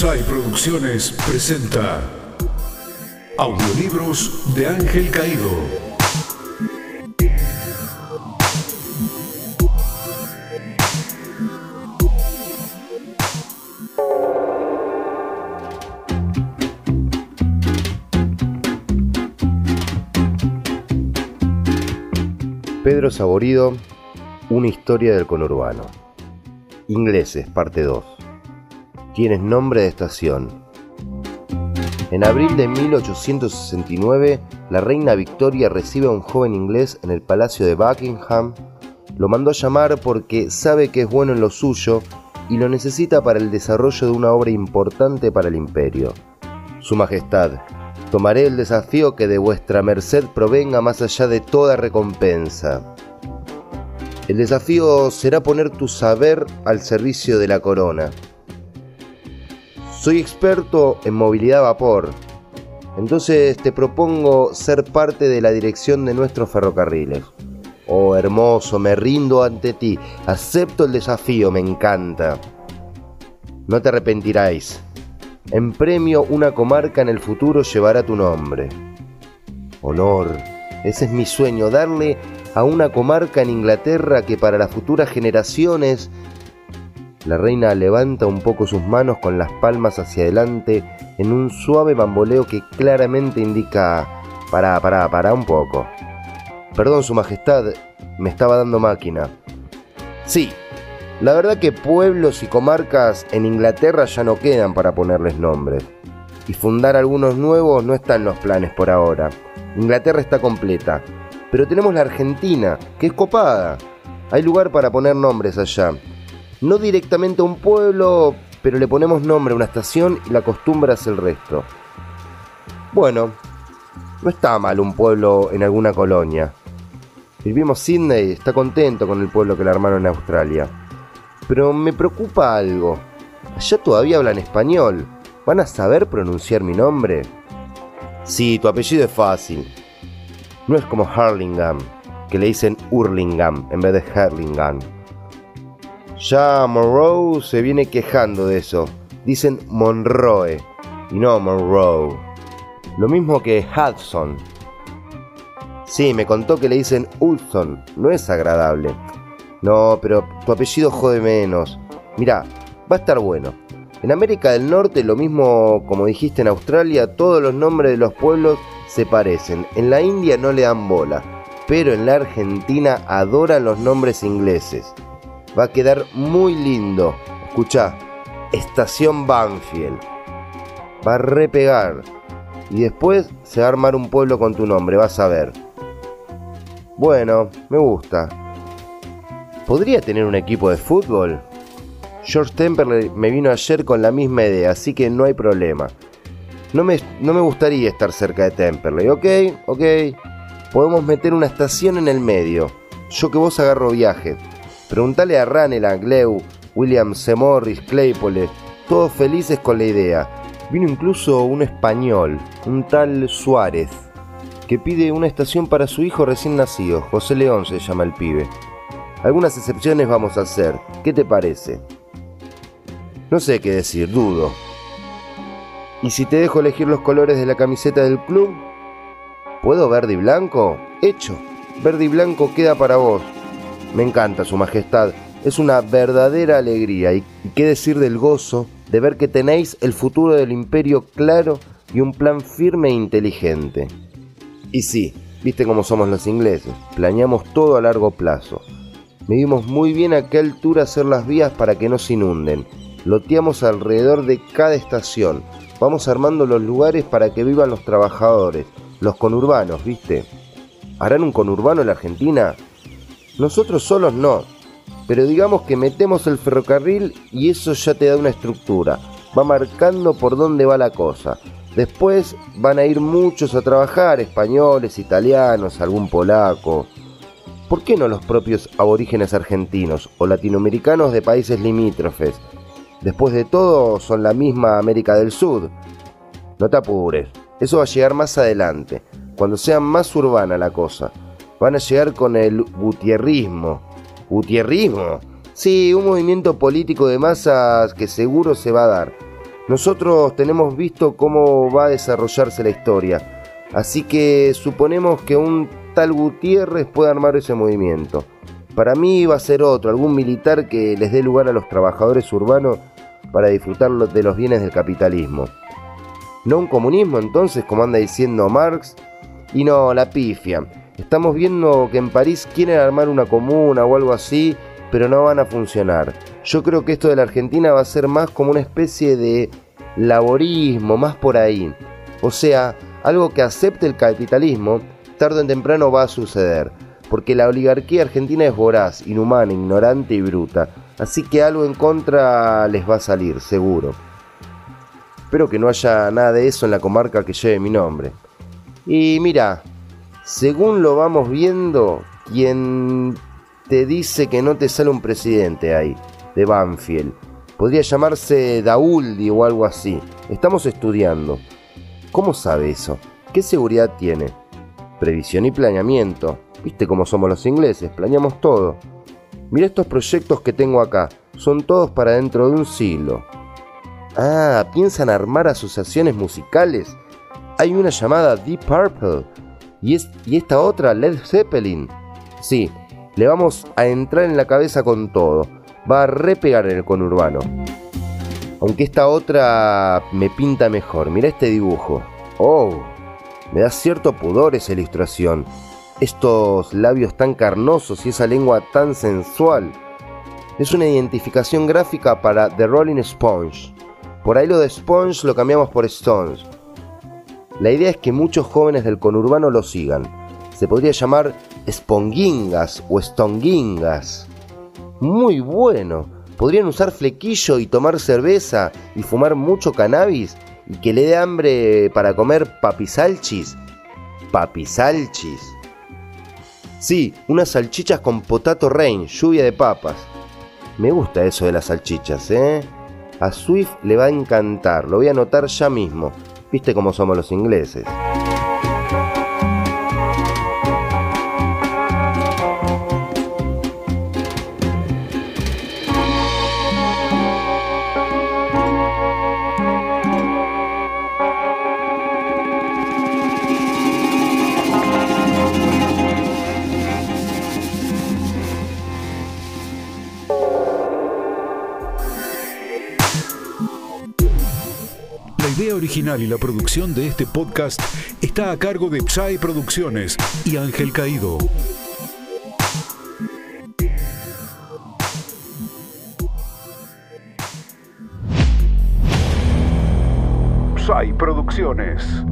USAI Producciones presenta Audiolibros de Ángel Caído. Pedro Saborido, una historia del conurbano. Ingleses, parte 2. Tienes nombre de estación. En abril de 1869, la reina Victoria recibe a un joven inglés en el palacio de Buckingham. Lo mandó a llamar porque sabe que es bueno en lo suyo y lo necesita para el desarrollo de una obra importante para el imperio. Su majestad, tomaré el desafío que de vuestra merced provenga más allá de toda recompensa. El desafío será poner tu saber al servicio de la corona. Soy experto en movilidad a vapor, entonces te propongo ser parte de la dirección de nuestros ferrocarriles. Oh, hermoso, me rindo ante ti, acepto el desafío, me encanta. No te arrepentiráis. En premio, una comarca en el futuro llevará tu nombre. Honor, ese es mi sueño, darle a una comarca en Inglaterra que para las futuras generaciones... La reina levanta un poco sus manos con las palmas hacia adelante en un suave bamboleo que claramente indica... Pará un poco. Perdón, su majestad, me estaba dando máquina. Sí, la verdad que pueblos y comarcas en Inglaterra ya no quedan para ponerles nombres. Y fundar algunos nuevos no está en los planes por ahora. Inglaterra está completa. Pero tenemos la Argentina, que es copada. Hay lugar para poner nombres allá. No directamente a un pueblo, pero le ponemos nombre a una estación y la costumbre hace el resto. Bueno, no está mal un pueblo en alguna colonia. Vivimos Sydney, está contento con el pueblo que le armaron en Australia. Pero me preocupa algo. Allá todavía hablan español. ¿Van a saber pronunciar mi nombre? Sí, tu apellido es fácil. No es como Hurlingham, que le dicen Hurlingham en vez de Hurlingham. Ya Monroe se viene quejando de eso. Dicen Monroe y no Monroe. Lo mismo que Hudson. Sí, me contó que le dicen Hudson. No es agradable. No, pero tu apellido jode menos. Mirá, va a estar bueno. En América del Norte, lo mismo como dijiste en Australia, todos los nombres de los pueblos se parecen. En la India no le dan bola. Pero en la Argentina adoran los nombres ingleses. Va a quedar muy lindo. Escuchá, Estación Banfield. Va a repegar. Y después se va a armar un pueblo con tu nombre, vas a ver. Bueno, me gusta. ¿Podría tener un equipo de fútbol? George Temperley me vino ayer con la misma idea, así que no hay problema. No me gustaría estar cerca de Temperley. Ok. Podemos meter una estación en el medio. Yo que vos agarro viaje. Preguntale a Ranel, a Gleu, William C. Morris, Claypole, todos felices con la idea. Vino incluso un español, un tal Suárez, que pide una estación para su hijo recién nacido. José León se llama el pibe. Algunas excepciones vamos a hacer. ¿Qué te parece? No sé qué decir, dudo. ¿Y si te dejo elegir los colores de la camiseta del club? ¿Puedo verde y blanco? Hecho. Verde y blanco queda para vos. Me encanta, su majestad, es una verdadera alegría y qué decir del gozo de ver que tenéis el futuro del imperio claro y un plan firme e inteligente. Y sí, viste cómo somos los ingleses, planeamos todo a largo plazo. Medimos muy bien a qué altura hacer las vías para que no se inunden, loteamos alrededor de cada estación, vamos armando los lugares para que vivan los trabajadores, los conurbanos, ¿viste? ¿Harán un conurbano en la Argentina? Nosotros solos no, pero digamos que metemos el ferrocarril y eso ya te da una estructura, va marcando por dónde va la cosa. Después van a ir muchos a trabajar, españoles, italianos, algún polaco. ¿Por qué no los propios aborígenes argentinos o latinoamericanos de países limítrofes? Después de todo, son la misma América del Sur. No te apures, eso va a llegar más adelante, cuando sea más urbana la cosa. Van a llegar con el gutierrismo. ¿Gutierrismo? Sí, un movimiento político de masas que seguro se va a dar. Nosotros tenemos visto cómo va a desarrollarse la historia, así que suponemos que un tal Gutiérrez puede armar ese movimiento. Para mí va a ser otro, algún militar que les dé lugar a los trabajadores urbanos para disfrutar de los bienes del capitalismo. No un comunismo entonces, como anda diciendo Marx, y no, la pifia. Estamos viendo que en París quieren armar una comuna o algo así, pero no van a funcionar. Yo creo que esto de la Argentina va a ser más como una especie de laborismo, más por ahí. O sea, algo que acepte el capitalismo, tarde o temprano va a suceder, porque la oligarquía argentina es voraz, inhumana, ignorante y bruta. Así que algo en contra les va a salir, seguro. Espero que no haya nada de eso en la comarca que lleve mi nombre. Y mira, según lo vamos viendo, quien te dice que no te sale un presidente ahí, de Banfield. Podría llamarse Dauldi o algo así. Estamos estudiando. ¿Cómo sabe eso? ¿Qué seguridad tiene? Previsión y planeamiento. ¿Viste cómo somos los ingleses? Planeamos todo. Mira estos proyectos que tengo acá. Son todos para dentro de un siglo. Ah, ¿piensan armar asociaciones musicales? Hay una llamada Deep Purple. Y esta otra, Led Zeppelin. Sí, le vamos a entrar en la cabeza con todo. Va a repegar en el conurbano. Aunque esta otra me pinta mejor. Mirá este dibujo. Oh, me da cierto pudor esa ilustración. Estos labios tan carnosos y esa lengua tan sensual. Es una identificación gráfica para The Rolling Sponge. Por ahí lo de Sponge lo cambiamos por Stones. La idea es que muchos jóvenes del conurbano lo sigan. Se podría llamar Spongingas o Stongingas. Muy bueno. Podrían usar flequillo y tomar cerveza y fumar mucho cannabis y que le dé hambre para comer papisalchis. Papisalchis. Sí, unas salchichas con potato rain, lluvia de papas. Me gusta eso de las salchichas, ¿eh? A Swift le va a encantar, lo voy a anotar ya mismo. ¿Viste cómo somos los ingleses? La idea original y la producción de este podcast está a cargo de Psy Producciones y Ángel Caído. Psy Producciones.